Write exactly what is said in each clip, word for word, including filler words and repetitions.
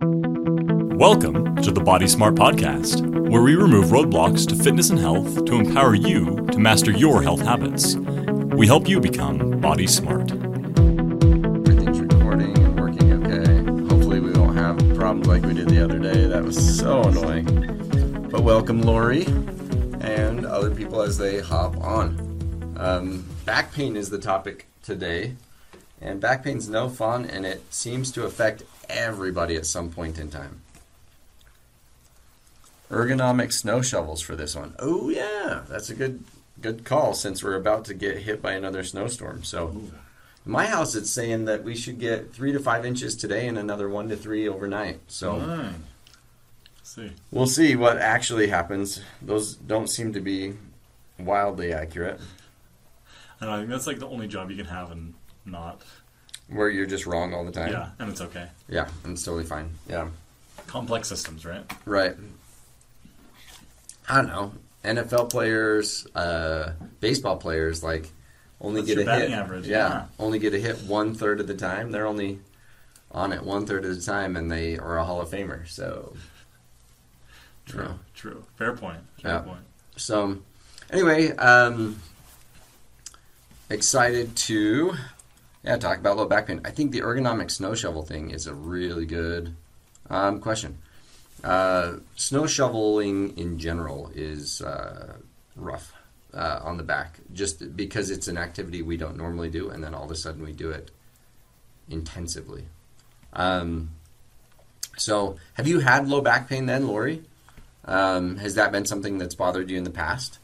Welcome to the Body Smart Podcast, where we remove roadblocks to fitness and health to empower you to master your health habits. We help you become body smart. Everything's recording and working okay. Hopefully we won't have problems like we did the other day. That was so annoying. But welcome, Lori, and other people as they hop on. Um, back pain is the topic today, and back pain's no fun, and it seems to affect everybody at some point in time. Ergonomic snow shovels for this one. Oh yeah, that's a good good call since we're about to get hit by another snowstorm. So in my house it's saying that we should get three to five inches today and another one to three overnight. So right. see. We'll see what actually happens. Those don't seem to be wildly accurate. I don't know, I think that's like the only job you can have and not. Where you're just wrong all the time. Yeah, and it's okay. Yeah, and it's totally fine. Yeah. Complex systems, right? Right. I don't know. N F L players, uh, baseball players, like only That's get your a batting hit. Average. Yeah, yeah, only get a hit one third of the time. They're only on it one third of the time, and they are a Hall of Famer. So true, you know. true, fair point. Fair yeah. point. So anyway, um, excited to yeah talk about low back pain. I think the ergonomic snow shovel thing is a really good um, question. Uh, snow shoveling in general is uh, rough uh, on the back, just because it's an activity we don't normally do, and then all of a sudden we do it intensively. Um, so, have you had low back pain then, Lori? Um, has that been something that's bothered you in the past?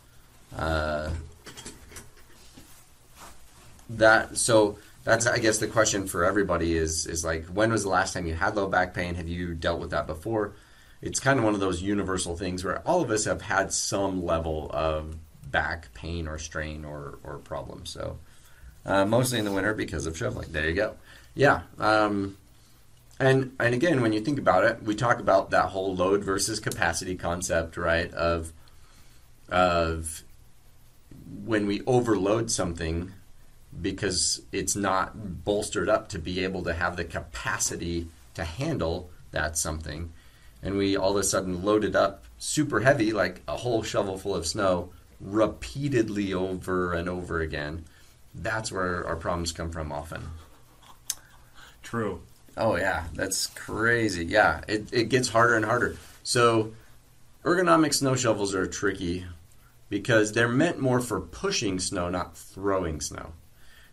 Uh, that so. That's, I guess, the question for everybody is is like, when was the last time you had low back pain? Have you dealt with that before? It's kind of one of those universal things where all of us have had some level of back pain or strain or, or problem. So uh, mostly in the winter because of shoveling. There you go. Yeah. Um, and, and again, when you think about it, we talk about that whole load versus capacity concept, right? Of, of when we overload something because it's not bolstered up to be able to have the capacity to handle that something. And we all of a sudden load it up super heavy, like a whole shovel full of snow, repeatedly over and over again. That's where our problems come from often. True. Oh, yeah. That's crazy. Yeah. It it gets harder and harder. So ergonomic snow shovels are tricky because they're meant more for pushing snow, not throwing snow.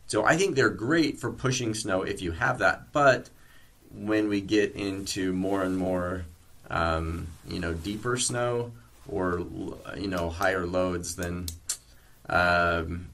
So I think they're great for pushing snow if you have that, but when we get into more and more, um, you know, deeper snow or, you know, higher loads, then, um,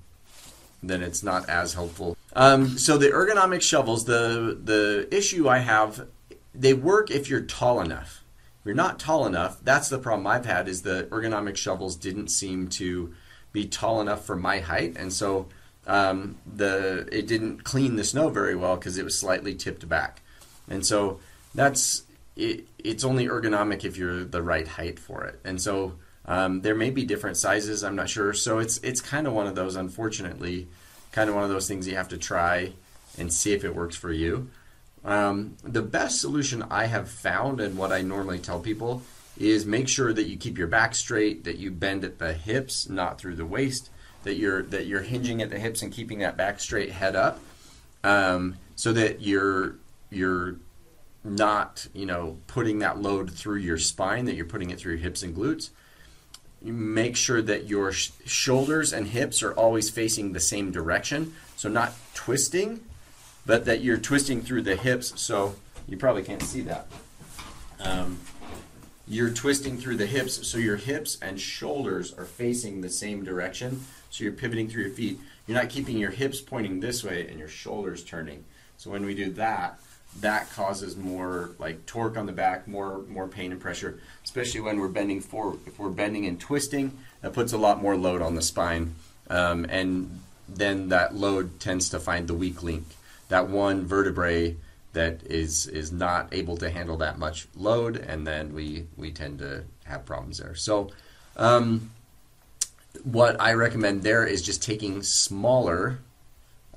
then it's not as helpful. Um, so the ergonomic shovels, the, the issue I have, they work if you're tall enough. If you're not tall enough, that's the problem I've had, is the ergonomic shovels didn't seem to be tall enough for my height, and so... Um, the it didn't clean the snow very well because it was slightly tipped back, and so that's it. It's only ergonomic if you're the right height for it, and so um, there may be different sizes. I'm not sure. So it's it's kind of one of those, unfortunately, kind of one of those things you have to try and see if it works for you. Um, the best solution I have found, and what I normally tell people, is make sure that you keep your back straight, that you bend at the hips, not through the waist. That you're that you're hinging at the hips and keeping that back straight, head up, um, so that you're you're not you know putting that load through your spine, that you're putting it through your hips and glutes. You make sure that your sh- shoulders and hips are always facing the same direction, so not twisting, but that you're twisting through the hips. So you probably can't see that. Um, You're twisting through the hips, so your hips and shoulders are facing the same direction. So you're pivoting through your feet. You're not keeping your hips pointing this way and your shoulders turning. So when we do that, that causes more like torque on the back, more more pain and pressure, especially when we're bending forward. If we're bending and twisting, that puts a lot more load on the spine. Um, and then that load tends to find the weak link, that one vertebrae that is is not able to handle that much load, and then we we tend to have problems there. So um, what I recommend there is just taking smaller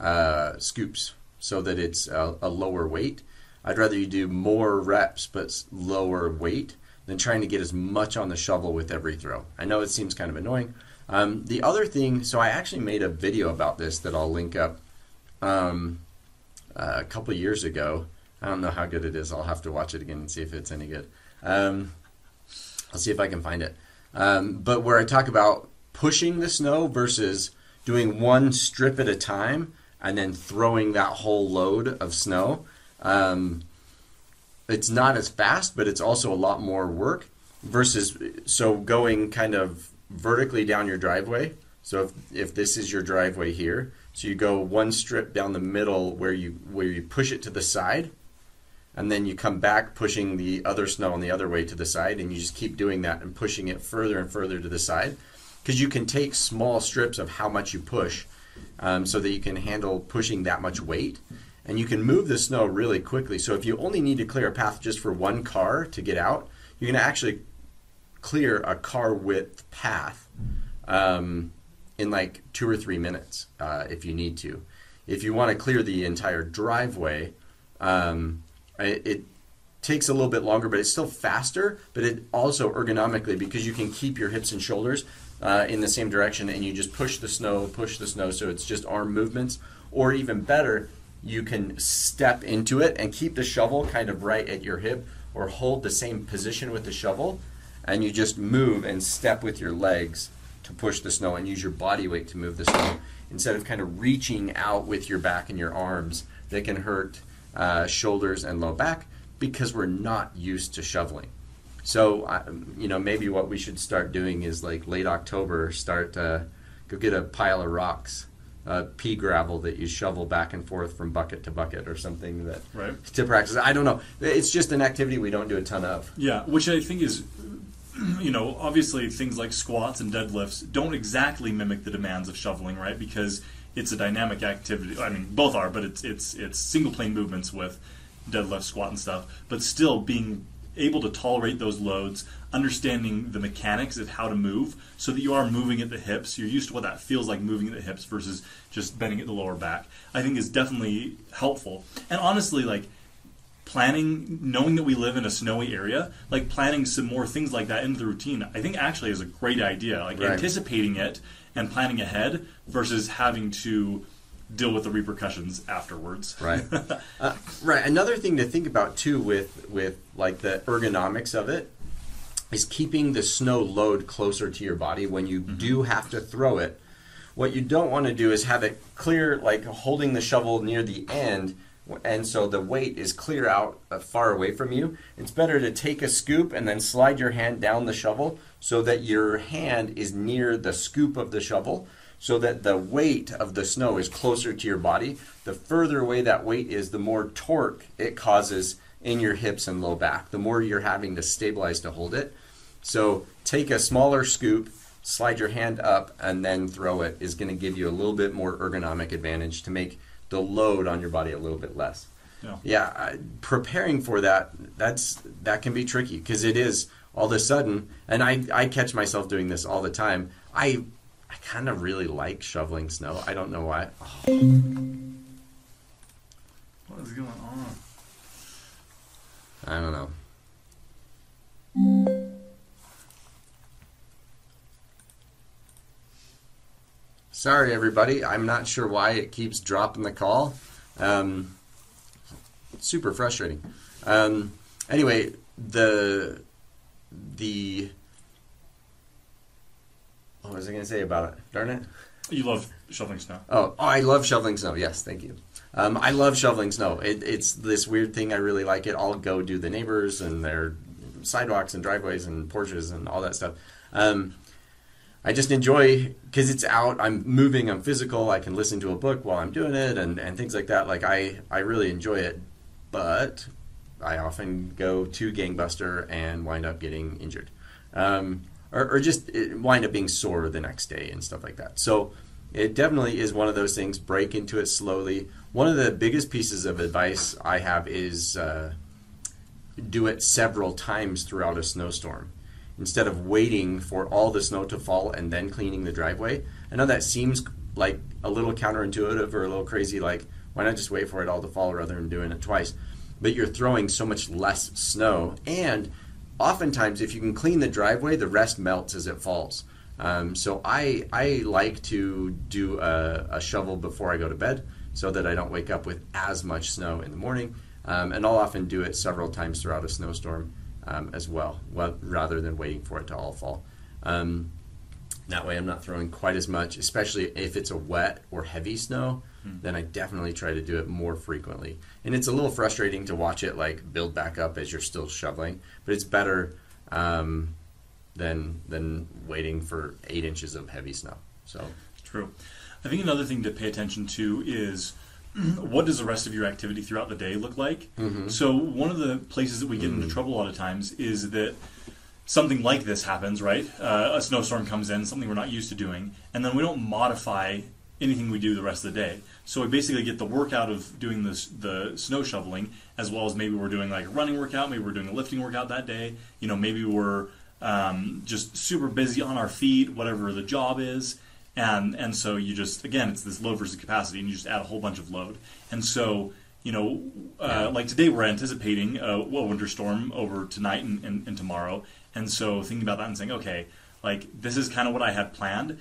uh, scoops so that it's a, a lower weight. I'd rather you do more reps but lower weight than trying to get as much on the shovel with every throw. I know it seems kind of annoying. Um, the other thing, so I actually made a video about this that I'll link up um, uh, a couple years ago. I don't know how good it is. I'll have to watch it again and see if it's any good. Um, I'll see if I can find it. Um, but where I talk about pushing the snow versus doing one strip at a time and then throwing that whole load of snow. Um, it's not as fast, but it's also a lot more work versus so going kind of vertically down your driveway. So if, if this is your driveway here, so you go one strip down the middle where you where you push it to the side, and then you come back pushing the other snow on the other way to the side, and you just keep doing that and pushing it further and further to the side, because you can take small strips of how much you push um, so that you can handle pushing that much weight, and you can move the snow really quickly. So if you only need to clear a path just for one car to get out, you're going to actually clear a car width path um, in like two or three minutes uh, if you need to. If you want to clear the entire driveway, um, It, it takes a little bit longer, but it's still faster, but it also ergonomically, because you can keep your hips and shoulders uh, in the same direction, and you just push the snow, push the snow, so it's just arm movements. Or even better, you can step into it and keep the shovel kind of right at your hip, or hold the same position with the shovel, and you just move and step with your legs to push the snow and use your body weight to move the snow, instead of kind of reaching out with your back and your arms that can hurt Uh, shoulders and low back, because we're not used to shoveling. So uh, you know, maybe what we should start doing is like late October, start uh, go get a pile of rocks, uh, pea gravel that you shovel back and forth from bucket to bucket or something, that right. to practice. I don't know. It's just an activity we don't do a ton of. Yeah, which I think is, you know, obviously things like squats and deadlifts don't exactly mimic the demands of shoveling, right? Because it's a dynamic activity. I mean, both are, but it's it's it's single plane movements with deadlift, squat, and stuff. But still being able to tolerate those loads, understanding the mechanics of how to move, so that you are moving at the hips. You're used to what that feels like, moving at the hips versus just bending at the lower back, I think is definitely helpful. And honestly, like planning, knowing that we live in a snowy area, like planning some more things like that into the routine, I think actually is a great idea. Like right. anticipating it and planning ahead versus having to deal with the repercussions afterwards. Right. uh, right. Another thing to think about too with with like the ergonomics of it is keeping the snow load closer to your body when you mm-hmm. do have to throw it. What you don't want to do is have it clear, like holding the shovel near the end, and so the weight is clear out uh, far away from you. It's better to take a scoop and then slide your hand down the shovel so that your hand is near the scoop of the shovel, so that the weight of the snow is closer to your body. The further away that weight is, the more torque it causes in your hips and low back, the more you're having to stabilize to hold it. So take a smaller scoop, slide your hand up, and then throw it is going to give you a little bit more ergonomic advantage to make the load on your body a little bit less. Yeah, yeah uh, preparing for that, that's that can be tricky, because it is all of a sudden, and I, I catch myself doing this all the time. I I kind of really like shoveling snow. I don't know why. Oh. What is going on? I don't know. Sorry, everybody. I'm not sure why it keeps dropping the call. Um, super frustrating. Um, anyway, the the what was I going to say about it? Darn it! You love shoveling snow. Oh, oh I love shoveling snow. Yes, thank you. Um, I love shoveling snow. It, it's this weird thing. I really like it. I'll go do the neighbors and their sidewalks and driveways and porches and all that stuff. Um, I just enjoy, because it's out, I'm moving, I'm physical, I can listen to a book while I'm doing it, and, and things like that. Like, I, I really enjoy it, but I often go to gangbuster and wind up getting injured. Um, or, or just wind up being sore the next day and stuff like that. So it definitely is one of those things. Break into it slowly. One of the biggest pieces of advice I have is uh, do it several times throughout a snowstorm, instead of waiting for all the snow to fall and then cleaning the driveway. I know that seems like a little counterintuitive or a little crazy, like why not just wait for it all to fall rather than doing it twice? but you're throwing so much less snow. And oftentimes, if you can clean the driveway, the rest melts as it falls. Um, so I, I like to do a, a shovel before I go to bed so that I don't wake up with as much snow in the morning. Um, and I'll often do it several times throughout a snowstorm um, as well, well, rather than waiting for it to all fall. Um, that way I'm not throwing quite as much, especially if it's a wet or heavy snow, mm-hmm. then I definitely try to do it more frequently. And it's a little frustrating to watch it like build back up as you're still shoveling, but it's better um, than, than waiting for eight inches of heavy snow. So true. I think another thing to pay attention to is what does the rest of your activity throughout the day look like? Mm-hmm. So one of the places that we get mm-hmm. into trouble a lot of times is that something like this happens, right? Uh, a snowstorm comes in, something we're not used to doing, and then we don't modify anything we do the rest of the day. So we basically get the workout of doing this, the snow shoveling, as well as maybe we're doing like a running workout, maybe we're doing a lifting workout that day, you know, maybe we're um, just super busy on our feet, whatever the job is. And and so you just, again, it's this load versus capacity, and you just add a whole bunch of load. And so, you know, uh, yeah. like today we're anticipating a, a winter storm over tonight and, and, and tomorrow. And so thinking about that and saying, okay, like this is kind of what I had planned.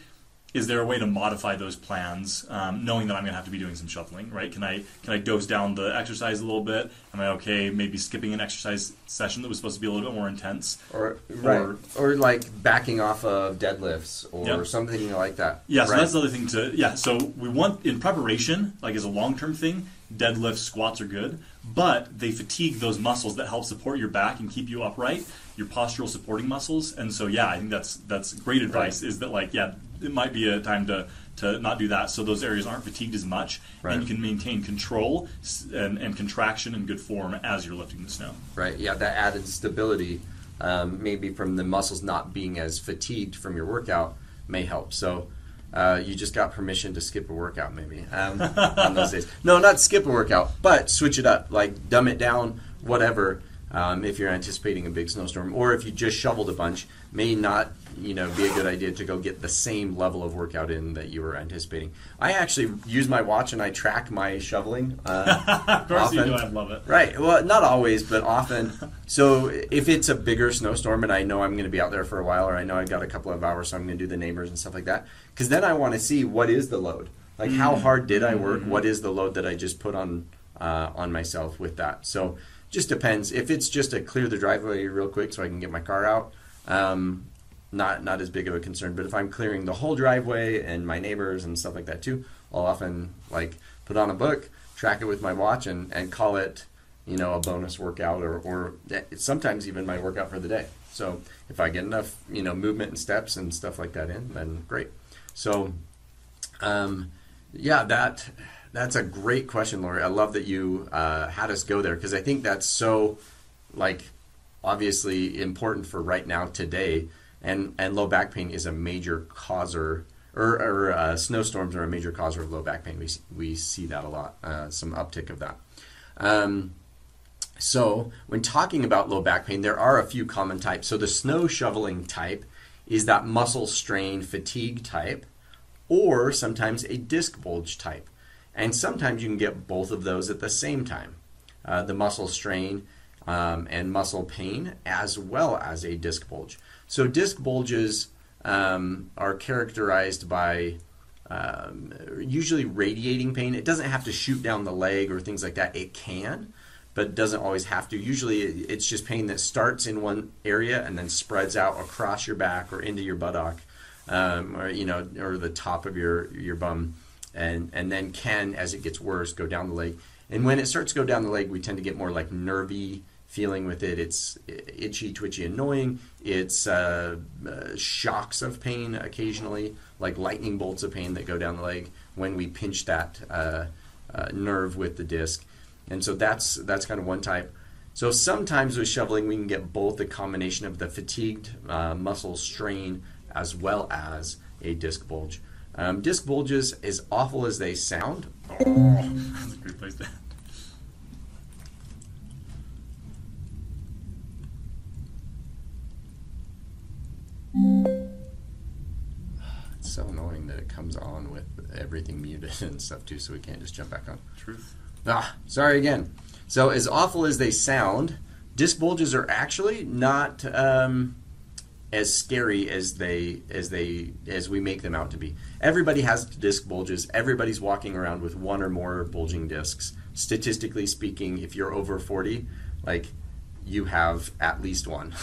Is there a way to modify those plans, um, knowing that I'm going to have to be doing some shoveling, right? Can I can I dose down the exercise a little bit? Am I okay maybe skipping an exercise session that was supposed to be a little bit more intense? Or right. or, or like backing off of deadlifts or yep. something like that. Yeah, right. So that's the other thing to, yeah, so we want, in preparation, like as a long-term thing, deadlifts, squats are good, but they fatigue those muscles that help support your back and keep you upright, your postural supporting muscles. And so, yeah, I think that's that's great advice right. is that like, yeah, it might be a time to, to not do that so those areas aren't fatigued as much right. and you can maintain control and, and contraction and good form as you're lifting the snow. Right, yeah, that added stability um, maybe from the muscles not being as fatigued from your workout may help. So uh, you just got permission to skip a workout maybe um, on those days. No, not skip a workout, but switch it up, like dumb it down, whatever. Um, if you're anticipating a big snowstorm, or if you just shoveled a bunch, may not, you know, be a good idea to go get the same level of workout in that you were anticipating. I actually use my watch and I track my shoveling. Uh, of course often. You do, I love it. Right, well, not always, but often. So if it's a bigger snowstorm and I know I'm going to be out there for a while, or I know I've got a couple of hours, so I'm going to do the neighbors and stuff like that, because then I want to see what is the load. Like mm-hmm. how hard did I work? Mm-hmm. What is the load that I just put on uh, on myself with that? So just depends. If it's just a clear the driveway real quick so I can get my car out, um, not not as big of a concern. But if I'm clearing the whole driveway and my neighbors and stuff like that too, I'll often like put on a book, track it with my watch, and, and call it, you know, a bonus workout or, or sometimes even my workout for the day. So if I get enough, you know, movement and steps and stuff like that in, then great. So um, yeah, that... That's a great question, Lori. I love that you uh, had us go there because I think that's so, like, obviously important for right now today. And and low back pain is a major causer, or, or uh, snowstorms are a major causer of low back pain. We we see that a lot, uh, some uptick of that. Um, so when talking about low back pain, there are a few common types. So the snow shoveling type is that muscle strain fatigue type, or sometimes a disc bulge type. And sometimes you can get both of those at the same time, uh, the muscle strain um, and muscle pain, as well as a disc bulge. So disc bulges um, are characterized by um, usually radiating pain. It doesn't have to shoot down the leg or things like that. It can, but doesn't always have to. Usually it's just pain that starts in one area and then spreads out across your back or into your buttock, um, or you know, or the top of your your bum. And and then can, as it gets worse, go down the leg. And when it starts to go down the leg, we tend to get more like nervy feeling with it. It's itchy, twitchy, annoying. It's uh, uh, shocks of pain occasionally, like lightning bolts of pain that go down the leg when we pinch that uh, uh, nerve with the disc. And so that's that's kind of one type. So sometimes with shoveling, we can get both the combination of the fatigued uh, muscle strain as well as a disc bulge. Um, disc bulges, as awful as they sound, oh, that's a great place to end. It's so annoying that it comes on with everything muted and stuff too, so we can't just jump back on. Truth. Ah, sorry again. So as awful as they sound, disc bulges are actually not um, as scary as they as they as we make them out to be. Everybody has disc bulges. Everybody's walking around with one or more bulging discs. Statistically speaking, if you're over forty, like you have at least one,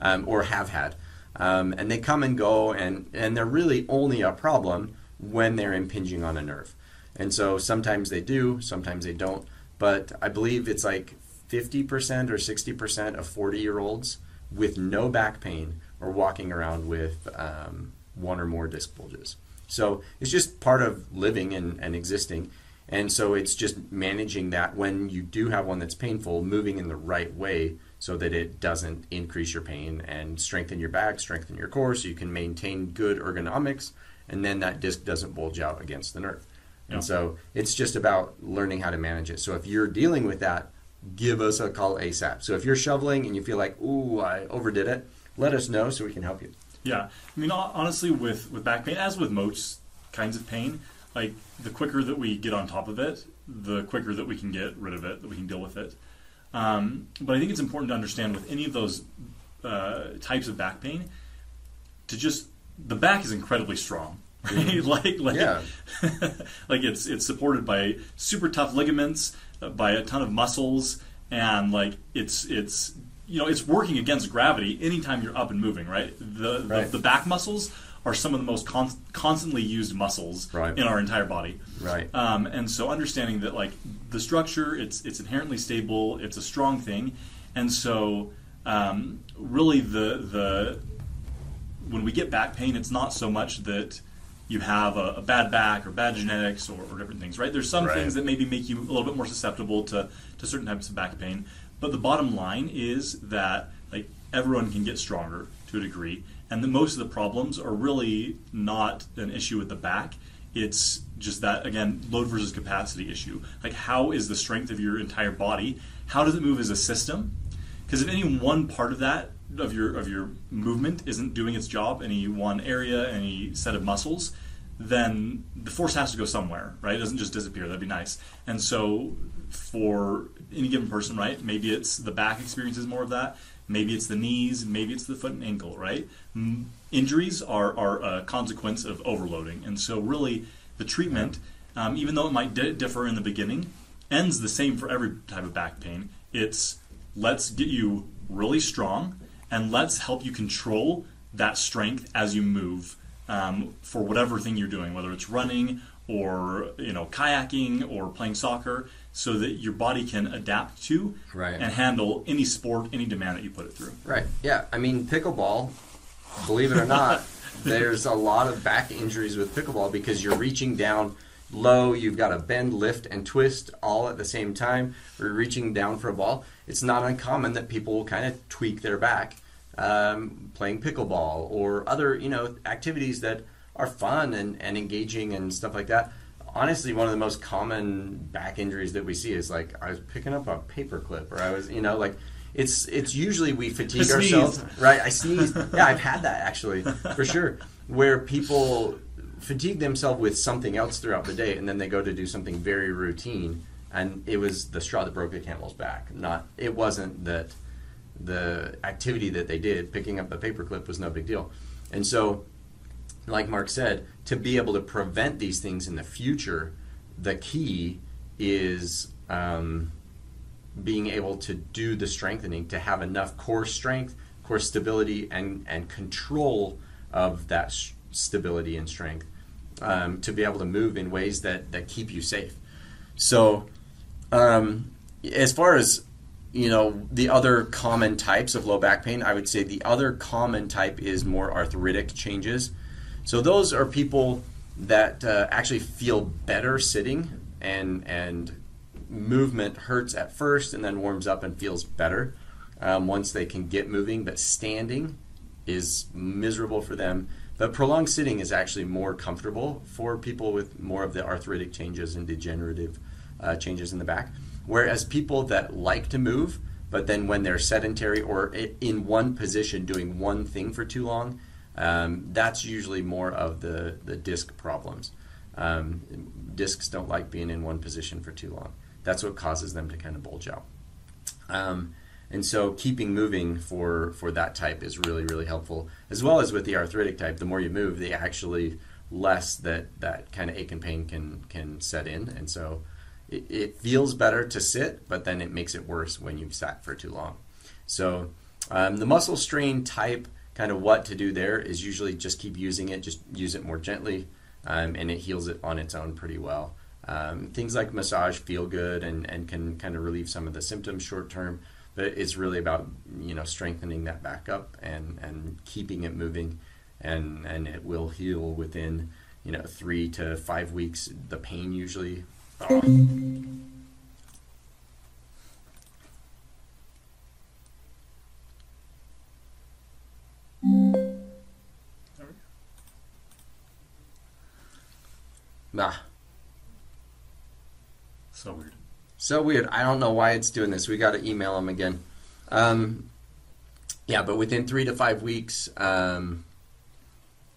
um, or have had. Um, and they come and go, and, and they're really only a problem when they're impinging on a nerve. And so sometimes they do, sometimes they don't, but I believe it's like fifty percent or sixty percent of forty-year-olds with no back pain are walking around with um, one or more disc bulges. So it's just part of living and, and existing, and so it's just managing that when you do have one that's painful, moving in the right way so that it doesn't increase your pain, and strengthen your back, strengthen your core so you can maintain good ergonomics, and then that disc doesn't bulge out against the nerve. Yeah. And so it's just about learning how to manage it. So if you're dealing with that, give us a call ASAP. So if you're shoveling and you feel like, ooh, I overdid it, let us know so we can help you. Yeah. I mean, honestly, with, with back pain, as with most kinds of pain, like the quicker that we get on top of it, the quicker that we can get rid of it, that we can deal with it. Um, but I think it's important to understand with any of those uh, types of back pain, to just, the back is incredibly strong, right? like like, yeah. Like it's it's supported by super tough ligaments, uh, by a ton of muscles, and like it's it's you know it's working against gravity anytime you're up and moving, right? The right. The, the back muscles are some of the most con constantly used muscles right. in our entire body. Right. Um, and so understanding that like the structure, it's it's inherently stable, it's a strong thing, and so um, really the the when we get back pain, it's not so much that you have a, a bad back or bad genetics or, or different things, right? There's some right. things that maybe make you a little bit more susceptible to, to certain types of back pain, but the bottom line is that like everyone can get stronger to a degree, and the, most of the problems are really not an issue with the back. It's just that, again, load versus capacity issue. Like, how is the strength of your entire body? How does it move as a system? Because if any one part of that, of your of your movement isn't doing its job, any one area, any set of muscles, then the force has to go somewhere, right? It doesn't just disappear. That'd be nice. And so for any given person, right, maybe it's the back experiences more of that. Maybe it's the knees, maybe it's the foot and ankle, right? M injuries are, are a consequence of overloading. And so really the treatment, um, even though it might di differ in the beginning, ends the same for every type of back pain. It's let's get you really strong and let's help you control that strength as you move um, for whatever thing you're doing, whether it's running or you know kayaking or playing soccer, so that your body can adapt to right. and handle any sport, any demand that you put it through. Right, yeah. I mean, pickleball, believe it or not, there's a lot of back injuries with pickleball because you're reaching down low, you've got to bend, lift, and twist all at the same time, or reaching down for a ball. It's not uncommon that people will kind of tweak their back um, playing pickleball or other you know activities that are fun and, and engaging and stuff like that. Honestly, one of the most common back injuries that we see is like I was picking up a paperclip, or I was, you know, like it's it's usually we fatigue ourselves, right? I sneezed. Yeah, I've had that actually for sure, where people fatigue themselves with something else throughout the day, and then they go to do something very routine, and it was the straw that broke the camel's back. Not it wasn't that the activity that they did, picking up the paperclip, was no big deal, and so. Like Mark said, to be able to prevent these things in the future, the key is um, being able to do the strengthening, to have enough core strength, core stability, and, and control of that sh stability and strength um, to be able to move in ways that, that keep you safe. So um, as far as you know, the other common types of low back pain, I would say the other common type is more arthritic changes. So those are people that uh, actually feel better sitting, and and movement hurts at first and then warms up and feels better um, once they can get moving, but standing is miserable for them. But prolonged sitting is actually more comfortable for people with more of the arthritic changes and degenerative uh, changes in the back. Whereas people that like to move, but then when they're sedentary or in one position doing one thing for too long, Um, that's usually more of the, the disc problems. Um, discs don't like being in one position for too long. that's what causes them to kind of bulge out. Um, and so keeping moving for, for that type is really, really helpful. As well as with the arthritic type, the more you move, the actually less that, that kind of ache and pain can, can set in. And so it, it feels better to sit, but then it makes it worse when you've sat for too long. So um, the muscle strain type, kind of what to do there is usually just keep using it, just use it more gently, um, and it heals it on its own pretty well. Um, things like massage feel good and, and can kind of relieve some of the symptoms short term, but it's really about, you know, strengthening that back up and, and keeping it moving, and, and it will heal within, you know, three to five weeks. The pain usually... Oh. Nah. So weird. So weird. I don't know why it's doing this. We got to email them again. Um, yeah, but within three to five weeks, um,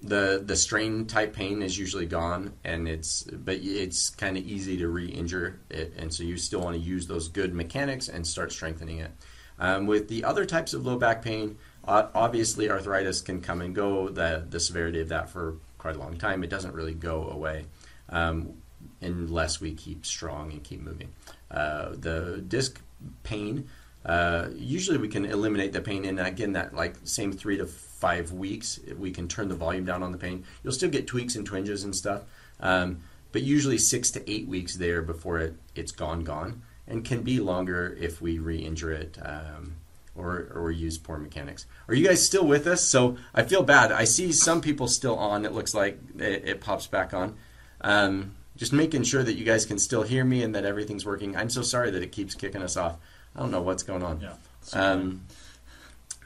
the the strain type pain is usually gone, and it's but it's kind of easy to re-injure it, and so you still want to use those good mechanics and start strengthening it. Um, with the other types of low back pain, obviously arthritis can come and go. The the severity of that for quite a long time, it doesn't really go away. Um, unless we keep strong and keep moving. Uh, the disc pain, uh, usually we can eliminate the pain, and again, that like same three to five weeks, we can turn the volume down on the pain. You'll still get tweaks and twinges and stuff, um, but usually six to eight weeks there before it, it's gone, gone, and can be longer if we re-injure it um, or, or use poor mechanics. Are you guys still with us? So I feel bad. I see some people still on. It looks like it, it pops back on. Um, just making sure that you guys can still hear me and that everything's working. I'm so sorry that it keeps kicking us off. I don't know what's going on. Yeah, um,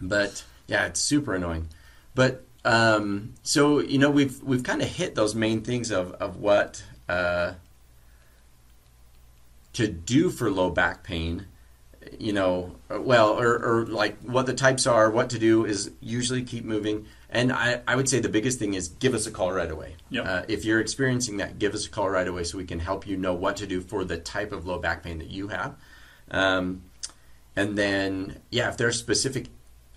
but yeah, it's super annoying. But um, so, you know, we've we've kind of hit those main things of of what uh, to do for low back pain. You know, well, or, or like what the types are, what to do is usually keep moving. And I, I would say the biggest thing is give us a call right away. Yep. Uh, if you're experiencing that, give us a call right away so we can help you know what to do for the type of low back pain that you have. Um, and then, yeah, if there are specific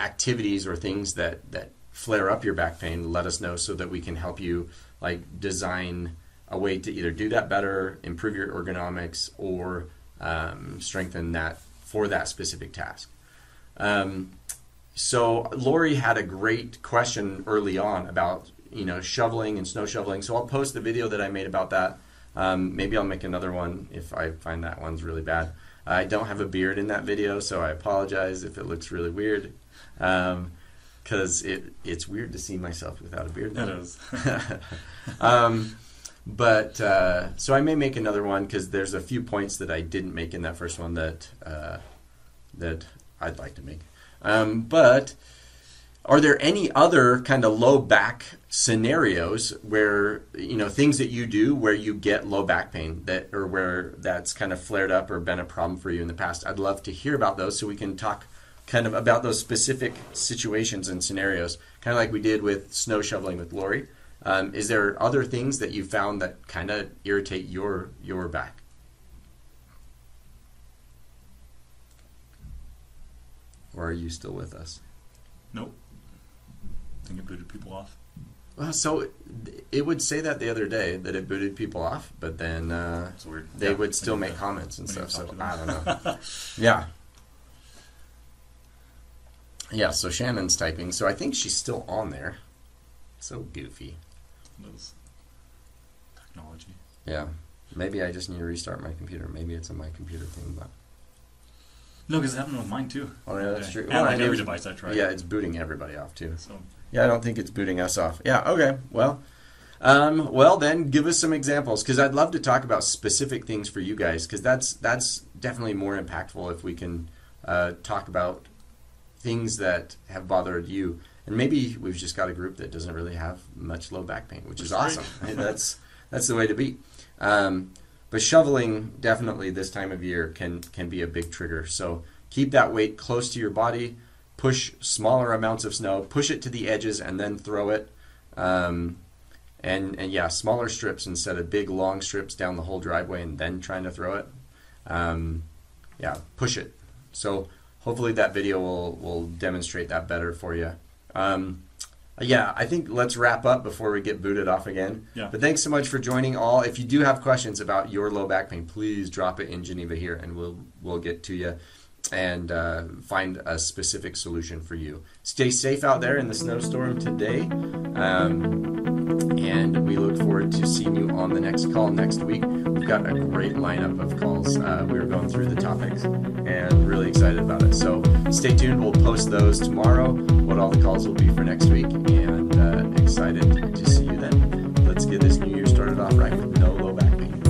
activities or things that, that flare up your back pain, let us know so that we can help you like design a way to either do that better, improve your ergonomics, or um, strengthen that for that specific task. Um, so Lori had a great question early on about, you know, shoveling and snow shoveling. So I'll post the video that I made about that. Um, maybe I'll make another one if I find that one's really bad. I don't have a beard in that video, so I apologize if it looks really weird. Um, cause it, it's weird to see myself without a beard now. It is. um, But uh, so I may make another one because there's a few points that I didn't make in that first one that uh, that I'd like to make. Um, but are there any other kind of low back scenarios where, you know, things that you do where you get low back pain that or where that's kind of flared up or been a problem for you in the past? I'd love to hear about those so we can talk kind of about those specific situations and scenarios, kind of like we did with snow shoveling with Lori. Um, is there other things that you found that kind of irritate your your back? Or are you still with us? Nope. I think it booted people off. Well, so it, it would say that the other day, that it booted people off, but then uh, weird. they yeah, would still make the, comments and stuff, so I don't know. yeah. Yeah, so Shannon's typing, so I think she's still on there. So goofy. Technology. Yeah. Maybe I just need to restart my computer. Maybe it's a my computer thing, but no, because it happened with mine too. Oh yeah, that's true. And well, like every device I tried. Yeah, it's booting everybody off too. So. Yeah, I don't think it's booting us off. Yeah. Okay. Well, um, well then give us some examples because I'd love to talk about specific things for you guys because that's that's definitely more impactful if we can uh, talk about things that have bothered you. And maybe we've just got a group that doesn't really have much low back pain, which is awesome. that's that's the way to be. Um, but shoveling definitely this time of year can can be a big trigger. So keep that weight close to your body, push smaller amounts of snow, push it to the edges, and then throw it. Um, and and yeah, smaller strips instead of big long strips down the whole driveway and then trying to throw it. um, yeah, push it. So hopefully that video will, will demonstrate that better for you. Um, yeah, I think let's wrap up before we get booted off again. Yeah. But thanks so much for joining all. If you do have questions about your low back pain, please drop it in Geneva here and we'll, we'll get to you and uh, find a specific solution for you. Stay safe out there in the snowstorm today. Um, and we look forward to seeing you on the next call next week. We've got a great lineup of calls. Uh, we're going through the topics and really excited about it. So stay tuned. We'll post those tomorrow, what all the calls will be for next week. And uh, excited to see you then. Let's get this new year started off right with no low back pain.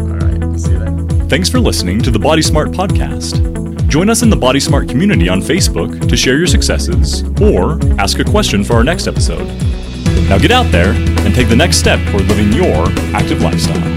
All right, see you then. Thanks for listening to the Body Smart Podcast. Join us in the Body Smart community on Facebook to share your successes or ask a question for our next episode. Now get out there and take the next step toward living your active lifestyle.